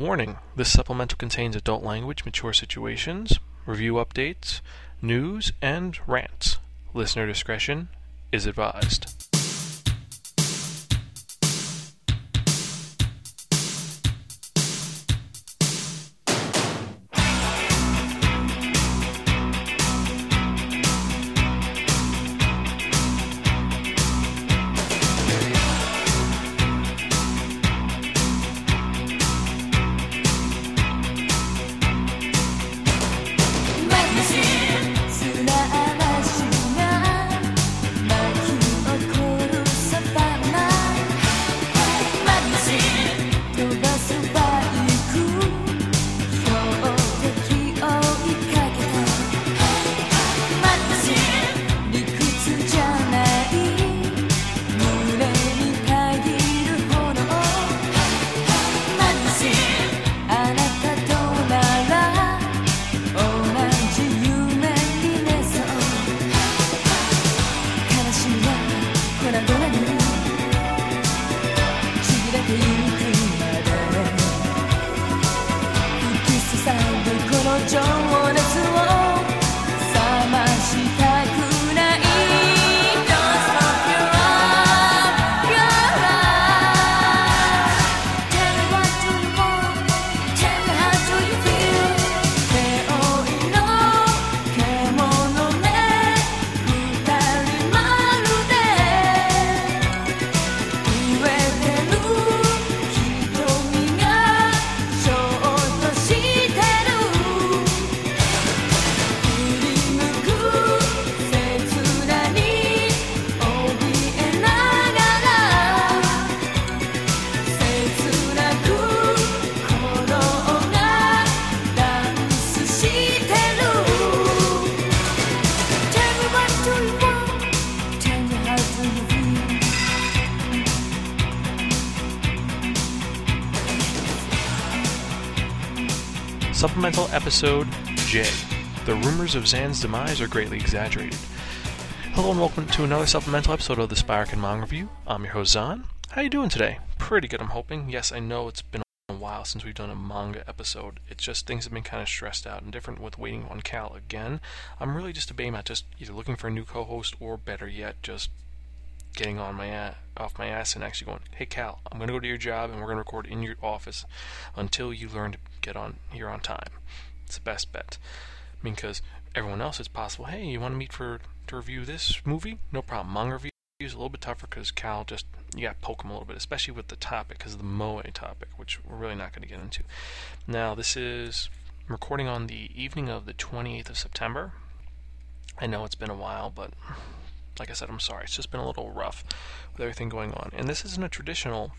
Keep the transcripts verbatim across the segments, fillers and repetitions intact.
Warning, this supplemental contains adult language, mature situations, review updates, news, and rants. Listener discretion is advised. Supplemental Episode J. The rumors of Zan's demise are greatly exaggerated. Hello and welcome to another supplemental episode of the Spirekin Manga Review. I'm your host, Zan. How you doing today? Pretty good, I'm hoping. Yes, I know it's been a while since we've done a manga episode. It's just things have been kind of stressed out and different with waiting on Cal again. I'm really just a babe at just either looking for a new co-host or better yet, just getting on my ass, off my ass and actually going, hey Cal, I'm going to go to your job and we're going to record in your office until you learn to get on here on time. It's the best bet. I mean, because everyone else it's possible, hey, you want to meet for to review this movie? No problem. Manga review is a little bit tougher because Cal just, you got to poke him a little bit, especially with the topic, because of the moe topic, which we're really not going to get into. Now, this is I'm recording on the evening of the twenty-eighth of September. I know it's been a while, but like I said, I'm sorry. It's just been a little rough with everything going on. And this isn't a traditional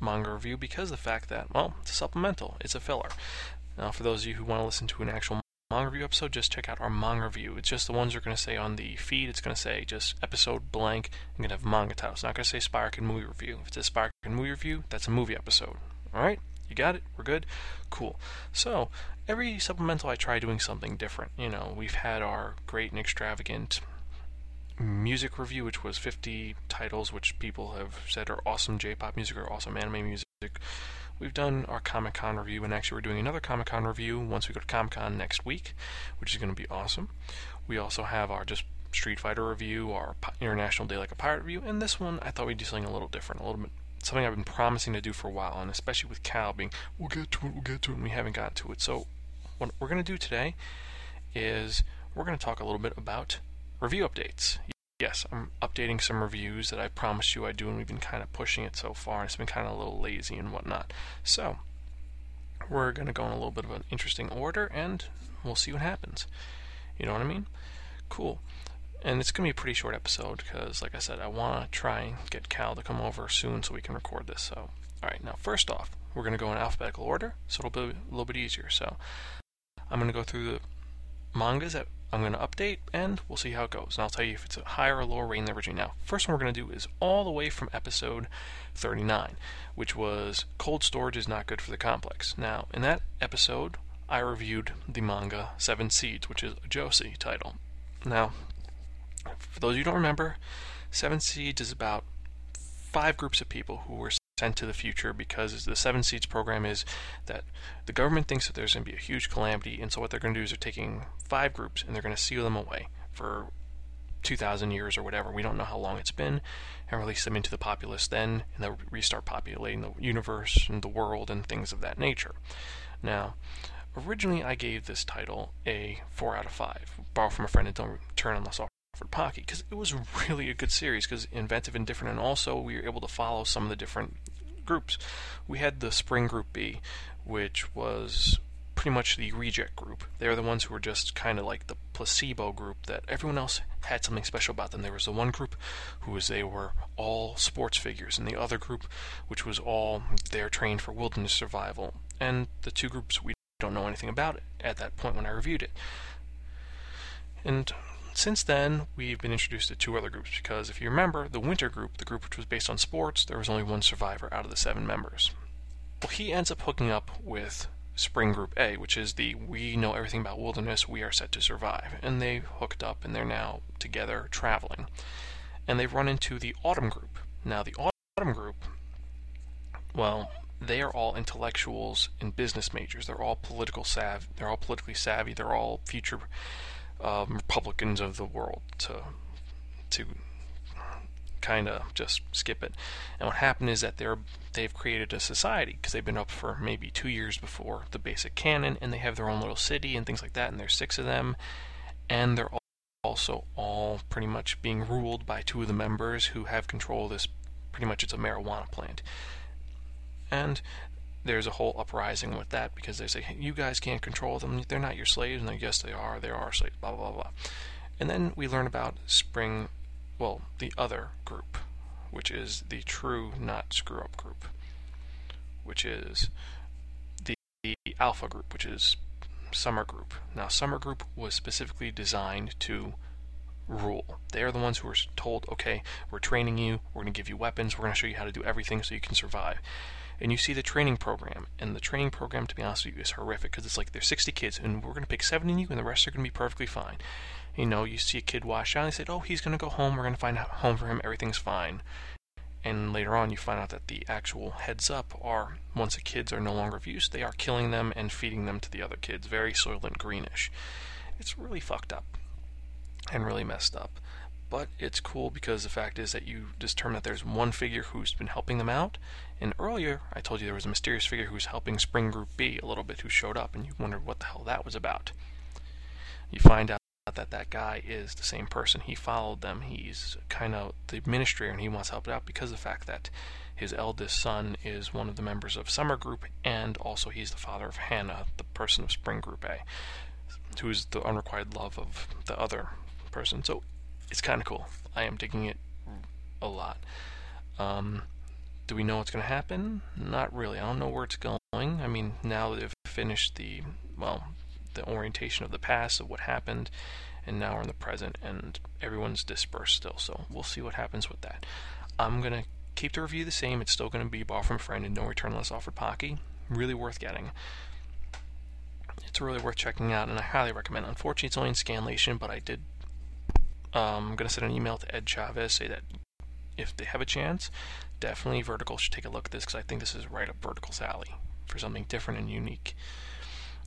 manga review because of the fact that, well, it's a supplemental. It's a filler. Now, for those of you who want to listen to an actual manga review episode, just check out our manga review. It's just the ones that are going to say on the feed. It's going to say just episode blank. I'm going to have manga title. It's not going to say Spirekin movie review. If it says Spirekin movie review, that's a movie episode. All right? You got it? We're good? Cool. So, every supplemental I try doing something different. You know, we've had our great and extravagant music review, which was fifty titles which people have said are awesome J-pop music or awesome anime music. We've done our Comic-Con review, and actually we're doing another Comic-Con review once we go to Comic-Con next week, which is going to be awesome. We also have our just Street Fighter review, our International Day Like a Pirate review, and this one I thought we'd do something a little different, a little bit something I've been promising to do for a while, and especially with Cal being, we'll get to it, we'll get to it, and we haven't gotten to it. So what we're going to do today is we're going to talk a little bit about review updates. Yes, I'm updating some reviews that I promised you I'd do, and we've been kind of pushing it so far, and it's been kind of a little lazy and whatnot. So, we're going to go in a little bit of an interesting order, and we'll see what happens. You know what I mean? Cool. And it's going to be a pretty short episode, because, like I said, I want to try and get Cal to come over soon so we can record this. So, alright, now first off, we're going to go in alphabetical order, so it'll be a little bit easier. So, I'm going to go through the mangas that I'm going to update, and we'll see how it goes. And I'll tell you if it's a higher or lower rating than originally. Now, first one we're going to do is all the way from episode thirty-nine, which was Cold Storage is Not Good for the Complex. Now, in that episode, I reviewed the manga Seven Seeds, which is a Josei title. Now, for those of you who don't remember, Seven Seeds is about five groups of people who were sent to the future, because the Seven Seeds program is that the government thinks that there's going to be a huge calamity, and so what they're going to do is they're taking five groups and they're going to seal them away for two thousand years or whatever. We don't know how long it's been, and release them into the populace then, and they'll restart populating the universe and the world and things of that nature. Now, originally I gave this title a four out of five, borrow from a friend and don't return unless offered pocket, because it was really a good series, because inventive and different, and also we were able to follow some of the different groups. We had the Spring Group B, which was pretty much the reject group. They were the ones who were just kind of like the placebo group, that everyone else had something special about them. There was the one group who was they were all sports figures, and the other group which was all they're trained for wilderness survival, and the two groups we don't know anything about it at that point when I reviewed it. And since then we've been introduced to two other groups, because if you remember the Winter Group, the group which was based on sports, there was only one survivor out of the seven members. Well, he ends up hooking up with Spring Group A, which is the we know everything about wilderness, we are set to survive, and they hooked up and they're now together traveling. And they've run into the Autumn Group. Now the Autumn Group, well, they are all intellectuals and business majors. They're all political savvy. They're all politically savvy. They're all future um, Republicans of the world, to to kind of just skip it. And what happened is that they're they've created a society, because they've been up for maybe two years before the basic canon, and they have their own little city and things like that, and there's six of them, and they're all also all pretty much being ruled by two of the members who have control of this, pretty much it's a marijuana plant. And there's a whole uprising with that, because they say, hey, you guys can't control them, they're not your slaves, and they're, yes they are, they are slaves, blah blah blah. And then we learn about Spring, well, the other group, which is the true not screw up group, which is the, the Alpha Group, which is Summer Group. Now Summer Group was specifically designed to rule. They are the ones who are told, okay, we're training you, we're going to give you weapons, we're going to show you how to do everything so you can survive. And you see the training program, and the training program, to be honest with you, is horrific, because it's like there's sixty kids, and we're going to pick seven of you, and the rest are going to be perfectly fine. You know, you see a kid wash out, and they said, oh, he's going to go home, we're going to find a home for him, everything's fine. And later on, you find out that the actual heads up are, once the kids are no longer of use, they are killing them and feeding them to the other kids, very Soylent Greenish. It's really fucked up, and really messed up. But it's cool, because the fact is that you determine that there's one figure who's been helping them out. And earlier, I told you there was a mysterious figure who was helping Spring Group B a little bit, who showed up, and you wondered what the hell that was about. You find out that that guy is the same person. He followed them. He's kind of the administrator, and he wants help out because of the fact that his eldest son is one of the members of Summer Group, and also he's the father of Hannah, the person of Spring Group A, who is the unrequited love of the other person. So it's kind of cool. I am digging it a lot. Um, do we know what's going to happen? Not really. I don't know where it's going. I mean, now that they've finished the, well, the orientation of the past, of what happened, and now we're in the present, and everyone's dispersed still, so we'll see what happens with that. I'm going to keep the review the same. It's still going to be borrow from friend and don't return unless offered pocky. Really worth getting. It's really worth checking out, and I highly recommend it. Unfortunately, it's only in Scanlation, but I did Um, I'm going to send an email to Ed Chavez, say that if they have a chance, definitely Vertical should take a look at this, because I think this is right up Vertical's alley for something different and unique.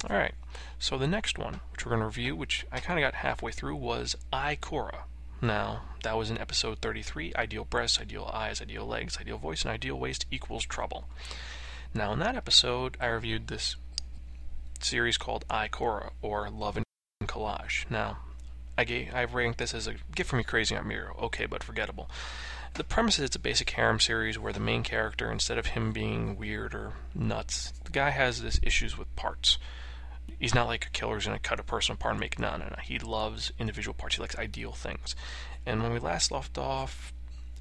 Alright, so the next one, which we're going to review, which I kind of got halfway through, was iCora. Now, that was in episode thirty-three, Ideal Breasts, Ideal Eyes, Ideal Legs, Ideal Voice, and Ideal Waist Equals Trouble. Now, in that episode, I reviewed this series called iCora, or Love and Collage. Now, I gave, I ranked this as a gift from your crazy Aunt Miro, okay but forgettable. The premise is it's a basic harem series where the main character, instead of him being weird or nuts, the guy has this issues with parts. He's not like a killer who's going to cut a person apart and make no, no, no. He loves individual parts. He likes ideal things. And when we last left off,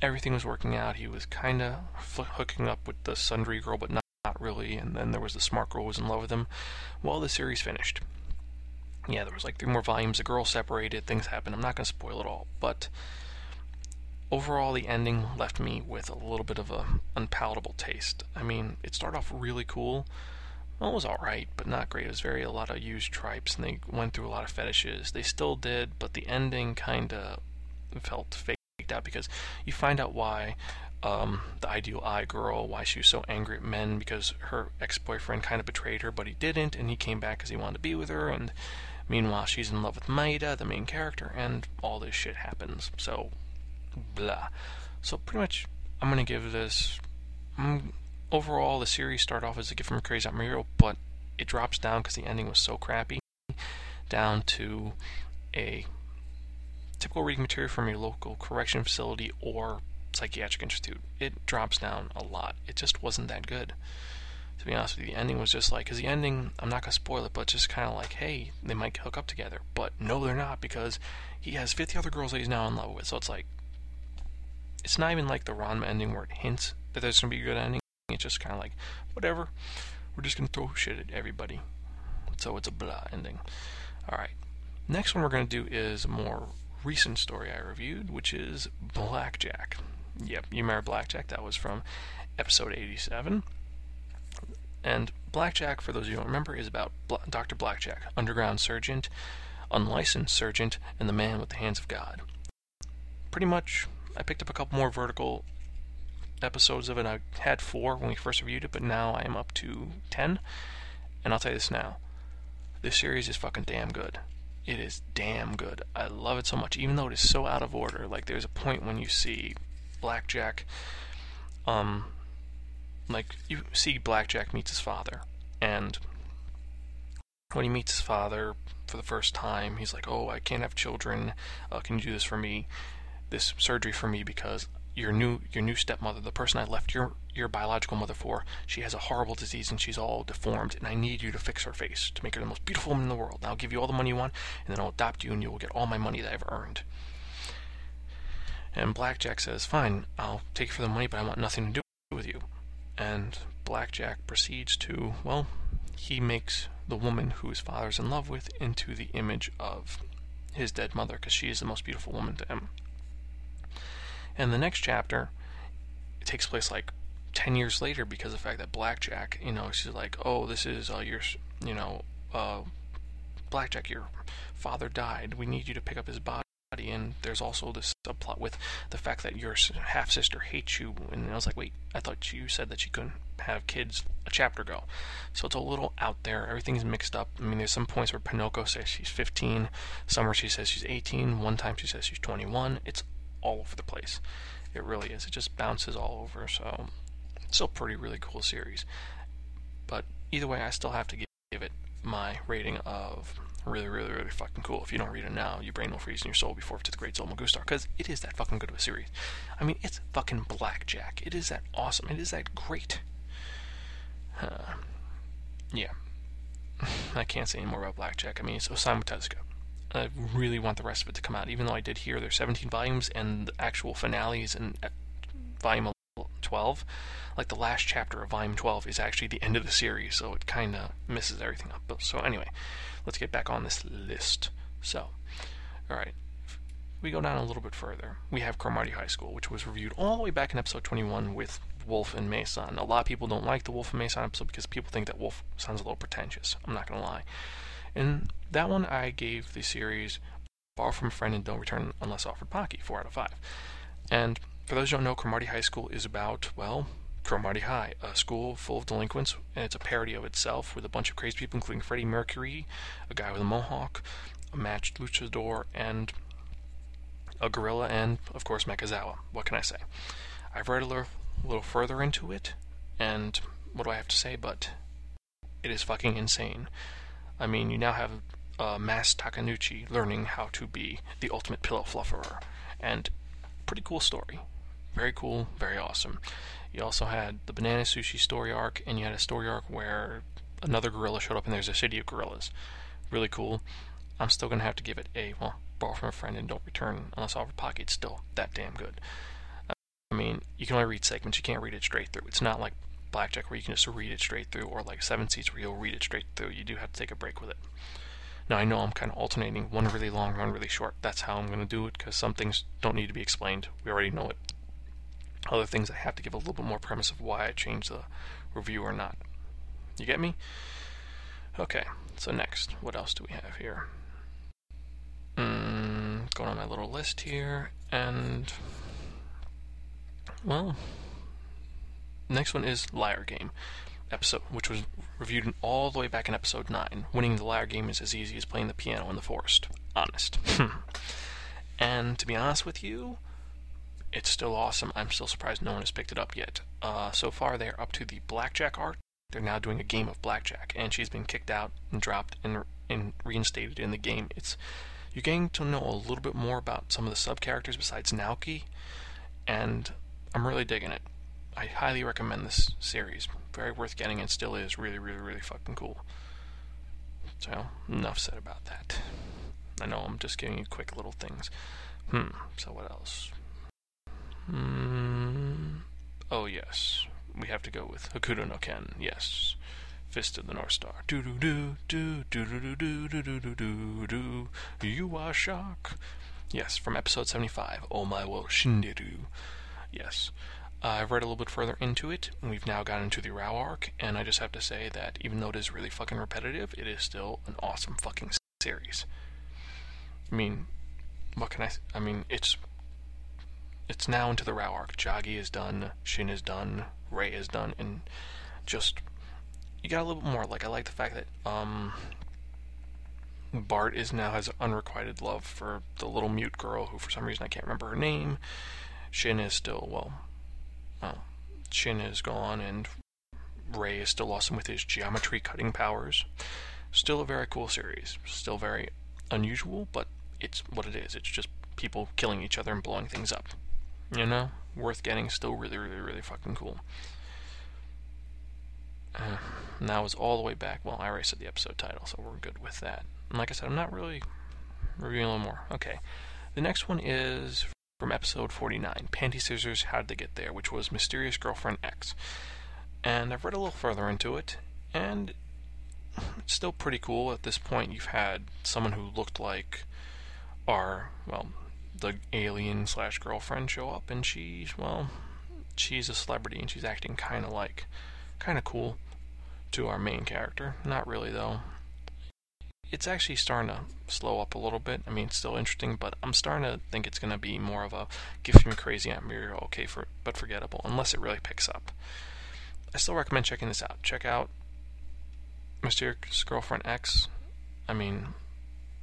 everything was working out. He was kind of hooking up with the sundry girl, but not, not really. And then there was the smart girl who was in love with him. Well, the series finished. Yeah, there was like three more volumes, the girls separated, things happened. I'm not going to spoil it all, but overall the ending left me with a little bit of a unpalatable taste. I mean, it started off really cool. Well, it was alright, but not great. It was very, a lot of used tripes, and they went through a lot of fetishes. They still did, but the ending kind of felt faked out, because you find out why um, the ideal I girl, why she was so angry at men because her ex-boyfriend kind of betrayed her, but he didn't, and he came back because he wanted to be with her, and meanwhile she's in love with Maeda, the main character, and all this shit happens, so blah. So pretty much, I'm going to give this, I'm, overall the series started off as a gift from Crazy Hot Mario, but it drops down because the ending was so crappy, down to a typical reading material from your local correction facility or psychiatric institute. It drops down a lot. It just wasn't that good, to be honest with you. The ending was just like, because the ending, I'm not going to spoil it, but it's just kind of like, hey, they might hook up together, but no, they're not, because he has fifty other girls that he's now in love with. So it's like, it's not even like the Ranma ending where it hints that there's going to be a good ending. It's just kind of like, whatever, we're just going to throw shit at everybody. So it's a blah ending. Alright, next one we're going to do is a more recent story I reviewed, which is Blackjack. Yep, you remember Blackjack, that was from episode eighty-seven. And Blackjack, for those of you who don't remember, is about Doctor Blackjack, underground surgeon, unlicensed surgeon, and the man with the hands of God. Pretty much, I picked up a couple more Vertical episodes of it. I had four when we first reviewed it, but now I am up to ten. And I'll tell you this now, this series is fucking damn good. It is damn good. I love it so much, even though it is so out of order. Like, there's a point when you see Blackjack, um, like, you see Blackjack meets his father, and when he meets his father for the first time, he's like, oh, I can't have children, uh, can you do this for me, this surgery for me, because your new your new stepmother, the person I left your your biological mother for, she has a horrible disease and she's all deformed, and I need you to fix her face to make her the most beautiful woman in the world. And I'll give you all the money you want, and then I'll adopt you, and you will get all my money that I've earned. And Blackjack says, fine, I'll take you for the money, but I want nothing to do with you. And Blackjack proceeds to, well, he makes the woman who his father's in love with into the image of his dead mother, because she is the most beautiful woman to him. And the next chapter, it takes place like ten years later, because of the fact that Blackjack, you know, she's like, oh, this is uh, your, you know, uh, Blackjack, your father died. We need you to pick up his body. And there's also this subplot with the fact that your half-sister hates you. And I was like, wait, I thought you said that she couldn't have kids a chapter ago. So it's a little out there. Everything's mixed up. I mean, there's some points where Pinocchio says she's fifteen. Somewhere she says she's eighteen. One time she says she's twenty-one. It's all over the place. It really is. It just bounces all over. So it's still a pretty really cool series. But either way, I still have to give it my rating of really, really, really fucking cool. If you don't read it now, your brain will freeze in your soul before to the great Zolmagoostar, because it is that fucking good of a series. I mean, it's fucking Blackjack. It is that awesome. It is that great. Uh, yeah. I can't say any more about Blackjack. I mean, it's Osamu Tezuka. I really want the rest of it to come out, even though I did hear there's seventeen volumes, and the actual finale is in volume twelve. Like, the last chapter of volume twelve is actually the end of the series, so it kind of misses everything up. So anyway, let's get back on this list. So, alright, we go down a little bit further. We have Cromartie High School, which was reviewed all the way back in episode twenty-one with Wolf and Mason. A lot of people don't like the Wolf and Mason episode because people think that Wolf sounds a little pretentious. I'm not going to lie. And that one I gave the series Borrow from a Friend and Don't Return Unless Offered Pocky, four out of five. And for those who don't know, Cromartie High School is about, well, Cromartie High, a school full of delinquents, and it's a parody of itself with a bunch of crazy people, including Freddie Mercury, a guy with a mohawk, a matched luchador, and a gorilla, and, of course, Mechazawa. What can I say? I've read a little, a little further into it, and what do I have to say, but it is fucking insane. I mean, you now have uh, Mas Takanouchi learning how to be the ultimate pillow flufferer. And pretty cool story. Very cool, very awesome. You also had the Banana Sushi story arc, and you had a story arc where another gorilla showed up, and there's a city of gorillas. Really cool. I'm still going to have to give it a, well, Borrow from a Friend and Don't Return Unless Offered Pocky. It's still that damn good. I mean, you can only read segments. You can't read it straight through. It's not like Blackjack where you can just read it straight through, or like Seven Seeds where you'll read it straight through. You do have to take a break with it. Now I know I'm kind of alternating one really long, one really short. That's how I'm going to do it, because some things don't need to be explained. We already know it. Other things I have to give a little bit more premise of why I changed the review or not. You get me? Okay, so next, what else do we have here? Mm, going on my little list here, and well, next one is Liar Game episode, which was reviewed all the way back in episode nine. Winning the Liar Game is as easy as playing the piano in the forest. Honest. And to be honest with you, it's still awesome. I'm still surprised no one has picked it up yet. Uh, so far, they're up to the Blackjack arc. They're now doing a game of Blackjack, and she's been kicked out and dropped and, and reinstated in the game. It's You're getting to know a little bit more about some of the sub-characters besides Naoki, and I'm really digging it. I highly recommend this series. Very worth getting, and still is really, really, really fucking cool. So, enough said about that. I know I'm just giving you quick little things. Hmm, so what else? Hmm. Oh, yes. We have to go with Hokuto no Ken, yes. Fist of the North Star. Do do do do do do do do do do do do. You are shock. Yes, from episode seventy-five. Oh my wo shinderu. Yes. Uh, I've read a little bit further into it, and we've now gotten into the Rao arc, and I just have to say that even though it is really fucking repetitive, it is still an awesome fucking series. I mean, what can I... Th- I mean, it's... It's now into the Rao arc. Jagi is done, Shin is done, Rei is done, and just... You got a little bit more. Like, I like the fact that, um... Bart is now has unrequited love for the little mute girl who, for some reason, I can't remember her name. Shin is still, well... Oh, Shin is gone, and Rei is still awesome with his geometry cutting powers. Still a very cool series. Still very unusual, but it's what it is. It's just people killing each other and blowing things up. You know? Worth getting. Still really, really, really fucking cool. Uh, and that was all the way back. Well, I already said the episode title, so we're good with that. And like I said, I'm not really reviewing a little more. Okay. The next one is... from episode forty-nine, Panty Scissors, How'd They Get There, which was Mysterious Girlfriend X. And I've read a little further into it, and it's still pretty cool. At this point, you've had someone who looked like our, well, the alien slash girlfriend show up, and she's, well, she's a celebrity, and she's acting kind of like, kind of cool to our main character. Not really, though. It's actually starting to slow up a little bit. I mean, it's still interesting, but I'm starting to think it's going to be more of a give me crazy Aunt Muriel, okay, for, but forgettable, unless it really picks up. I still recommend checking this out. Check out Mysterious Girlfriend X. I mean,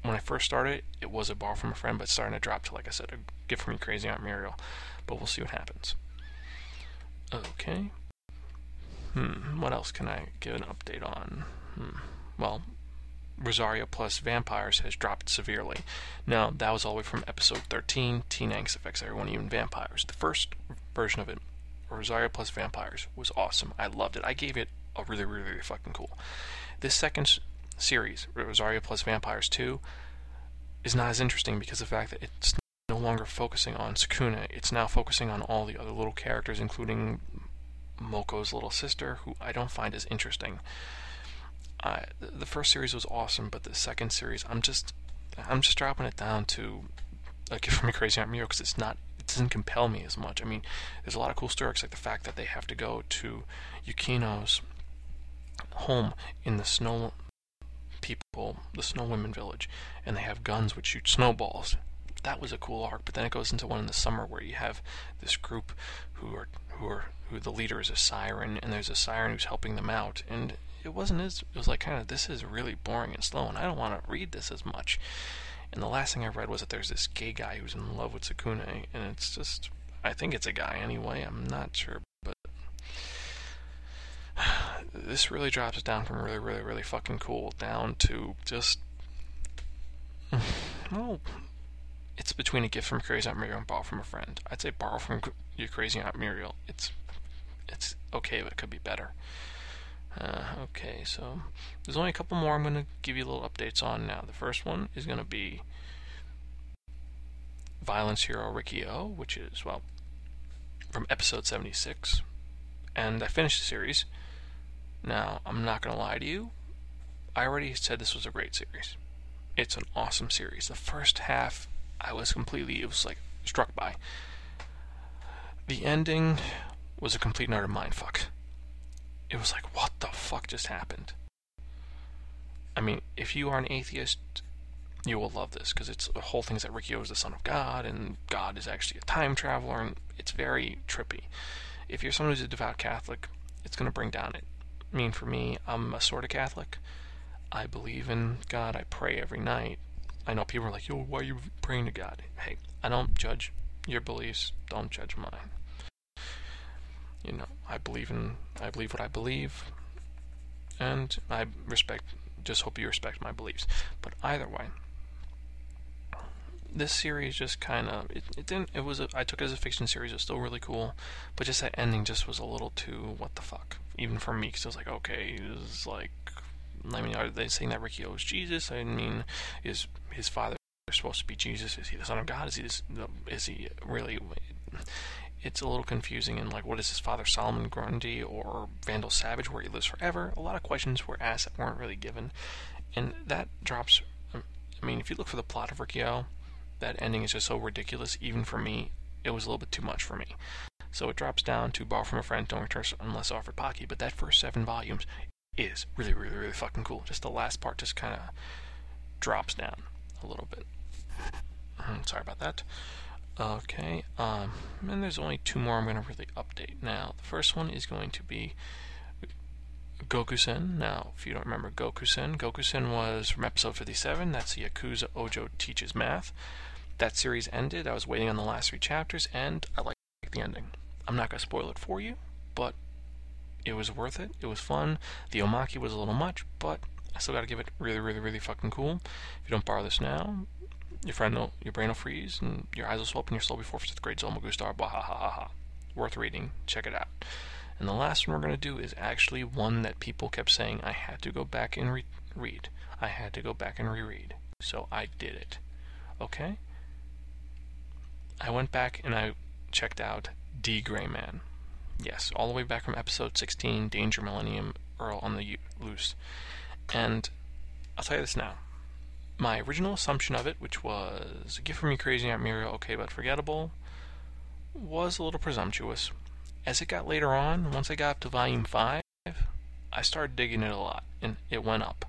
when I first started, it was a borrow from a friend, but it's starting to drop to, like I said, a give me crazy Aunt Muriel, but we'll see what happens. Okay. Hmm, what else can I give an update on? Hmm. Well... Rosario Plus Vampires has dropped severely. Now, that was all the way from episode thirteen, Teen Angst Affects Everyone, Even Vampires. The first version of it, Rosario Plus Vampires, was awesome. I loved it. I gave it a really, really, really fucking cool. This second series, Rosario Plus Vampires two, is not as interesting because of the fact that it's no longer focusing on Sukuna. It's now focusing on all the other little characters, including Moko's little sister, who I don't find as interesting. Uh, the first series was awesome, but the second series, I'm just, I'm just dropping it down to a Give Me Crazy Aunt Muriel because it's not, it doesn't compel me as much. I mean, there's a lot of cool story arcs, like the fact that they have to go to Yukino's home in the snow people, the snow women village, and they have guns which shoot snowballs. That was a cool arc, but then it goes into one in the summer where you have this group who are, who are, who the leader is a siren, and there's a siren who's helping them out, and it wasn't as, it was like kind of, this is really boring and slow, and I don't want to read this as much. And the last thing I read was that there's this gay guy who's in love with Sukune, and it's just, I think it's a guy anyway, I'm not sure, but this really drops it down from really, really, really fucking cool down to just, well, it's between a gift from Crazy Aunt Muriel and borrow from a friend. I'd say borrow from your Crazy Aunt Muriel. It's, it's okay, but it could be better. Uh, okay, so there's only a couple more I'm going to give you little updates on now. The first one is going to be Violence Hero Ricky O, which is, well, from episode seventy-six. And I finished the series. Now, I'm not going to lie to you. I already said this was a great series. It's an awesome series. The first half, I was completely, it was like, struck by. The ending was a complete and utter mindfuck. It was like, what the fuck just happened? I mean, if you are an atheist, you will love this, because it's the whole thing is that Ricky O is the son of God, and God is actually a time traveler, and it's very trippy. If you're someone who's a devout Catholic, it's going to bring down it. I mean, for me, I'm a sort of Catholic. I believe in God. I pray every night. I know people are like, yo, why are you praying to God? Hey, I don't judge your beliefs. Don't judge mine. You know, I believe in, I believe what I believe, and I respect, just hope you respect my beliefs. But either way, this series just kind of, it, it didn't, it was, a, I took it as a fiction series, it was still really cool, but just that ending just was a little too, what the fuck, even for me, because I was like, okay, it was like, I mean, are they saying that Ricky O is Jesus? I mean, is his father supposed to be Jesus? Is he the son of God? Is he, this, is he really, it's a little confusing, and like, what is his father, Solomon Grundy or Vandal Savage, where he lives forever? A lot of questions were asked that weren't really given, and that drops, I mean, if you look for the plot of Ricky O, that ending is just so ridiculous, even for me, it was a little bit too much for me. So it drops down to Borrow from a Friend, Don't Return Unless Offered Pocky, but that first seven volumes is really, really, really fucking cool. Just the last part just kind of drops down a little bit. Sorry about that. Okay, um, and there's only two more I'm going to really update now. The first one is going to be Goku Sen. Now, if you don't remember Goku Sen, Goku Sen was from episode fifty-seven. That's the Yakuza Ojo Teaches Math. That series ended. I was waiting on the last three chapters, and I liked the ending. I'm not going to spoil it for you, but it was worth it. It was fun. The Omaki was a little much, but I still got to give it really, really, really fucking cool. If you don't borrow this now, your friend will, your brain will freeze, and your eyes will swell up, and your soul before fifth grade Zolmagoostar. Bah ha ha ha ha. Worth reading. Check it out. And the last one we're going to do is actually one that people kept saying I had to go back and re- read. I had to go back and reread. So I did it. Okay? I went back and I checked out D. Gray Man. Yes, all the way back from episode sixteen, Danger Millennium Earl on the Loose. And I'll tell you this now. My original assumption of it, which was a gift from me, crazy Aunt Muriel, okay but forgettable, was a little presumptuous. As it got later on, once I got up to volume five, I started digging it a lot, and it went up.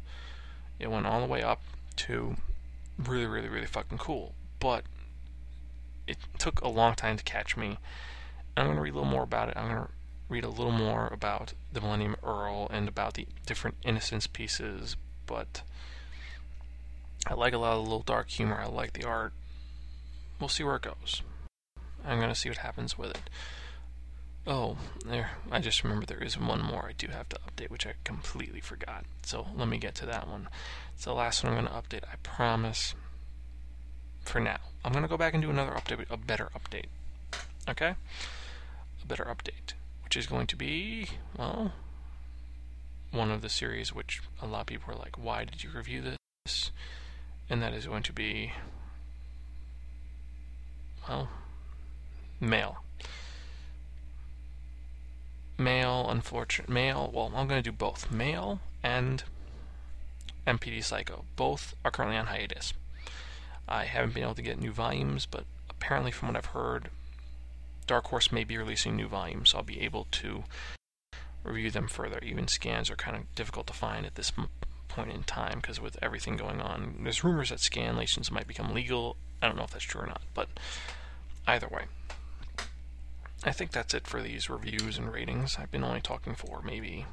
It went all the way up to really, really, really fucking cool, but it took a long time to catch me. I'm going to read a little more about it. I'm going to read a little more about the Millennium Earl and about the different Innocence pieces, but I like a lot of the little dark humor. I like the art. We'll see where it goes. I'm going to see what happens with it. Oh, there! I just remember there is one more I do have to update, which I completely forgot. So let me get to that one. It's the last one I'm going to update, I promise. For now. I'm going to go back and do another update, a better update. Okay? A better update. Which is going to be, well, one of the series which a lot of people are like, why did you review this? And that is going to be, well, Male. Male, unfortunate, male, well, I'm going to do both. Male and M P D Psycho. Both are currently on hiatus. I haven't been able to get new volumes, but apparently from what I've heard, Dark Horse may be releasing new volumes, so I'll be able to review them further. Even scans are kind of difficult to find at this point in time, because with everything going on, there's rumors that scanlations might become legal. I don't know if that's true or not, but either way. I think that's it for these reviews and ratings. I've been only talking for maybe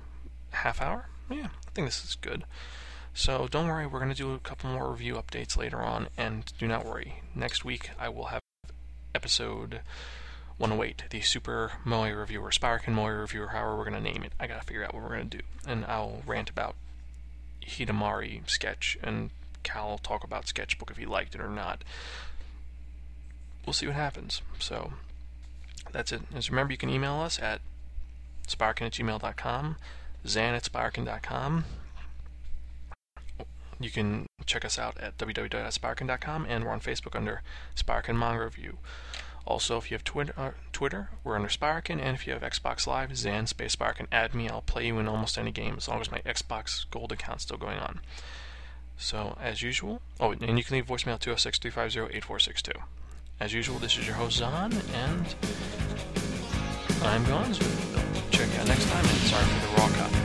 a half hour. Yeah, I think this is good. So don't worry, we're going to do a couple more review updates later on, and do not worry. Next week I will have episode one oh eight, the Super Moe Reviewer, Spirekin Manga Review, however we're going to name it. I got to figure out what we're going to do, and I'll rant about Hidamari Sketch, and Cal will talk about Sketchbook if he liked it or not. We'll see what happens. So that's it. Just remember, you can email us at spirekin at gmail dot com, Zan at spirekin dot com. You can check us out at w w w dot spirekin dot com, and we're on Facebook under Spirekin Manga Review. Also, if you have Twitter, uh, Twitter, we're under Spirekin, and if you have Xbox Live, Zan space Spirekin. Add me, I'll play you in almost any game, as long as my Xbox Gold account's still going on. So, as usual, oh, and you can leave voicemail two oh six, three five zero, eight four six two. As usual, this is your host, Zahn, and I'm gone, so check you out next time, and sorry for the raw cut.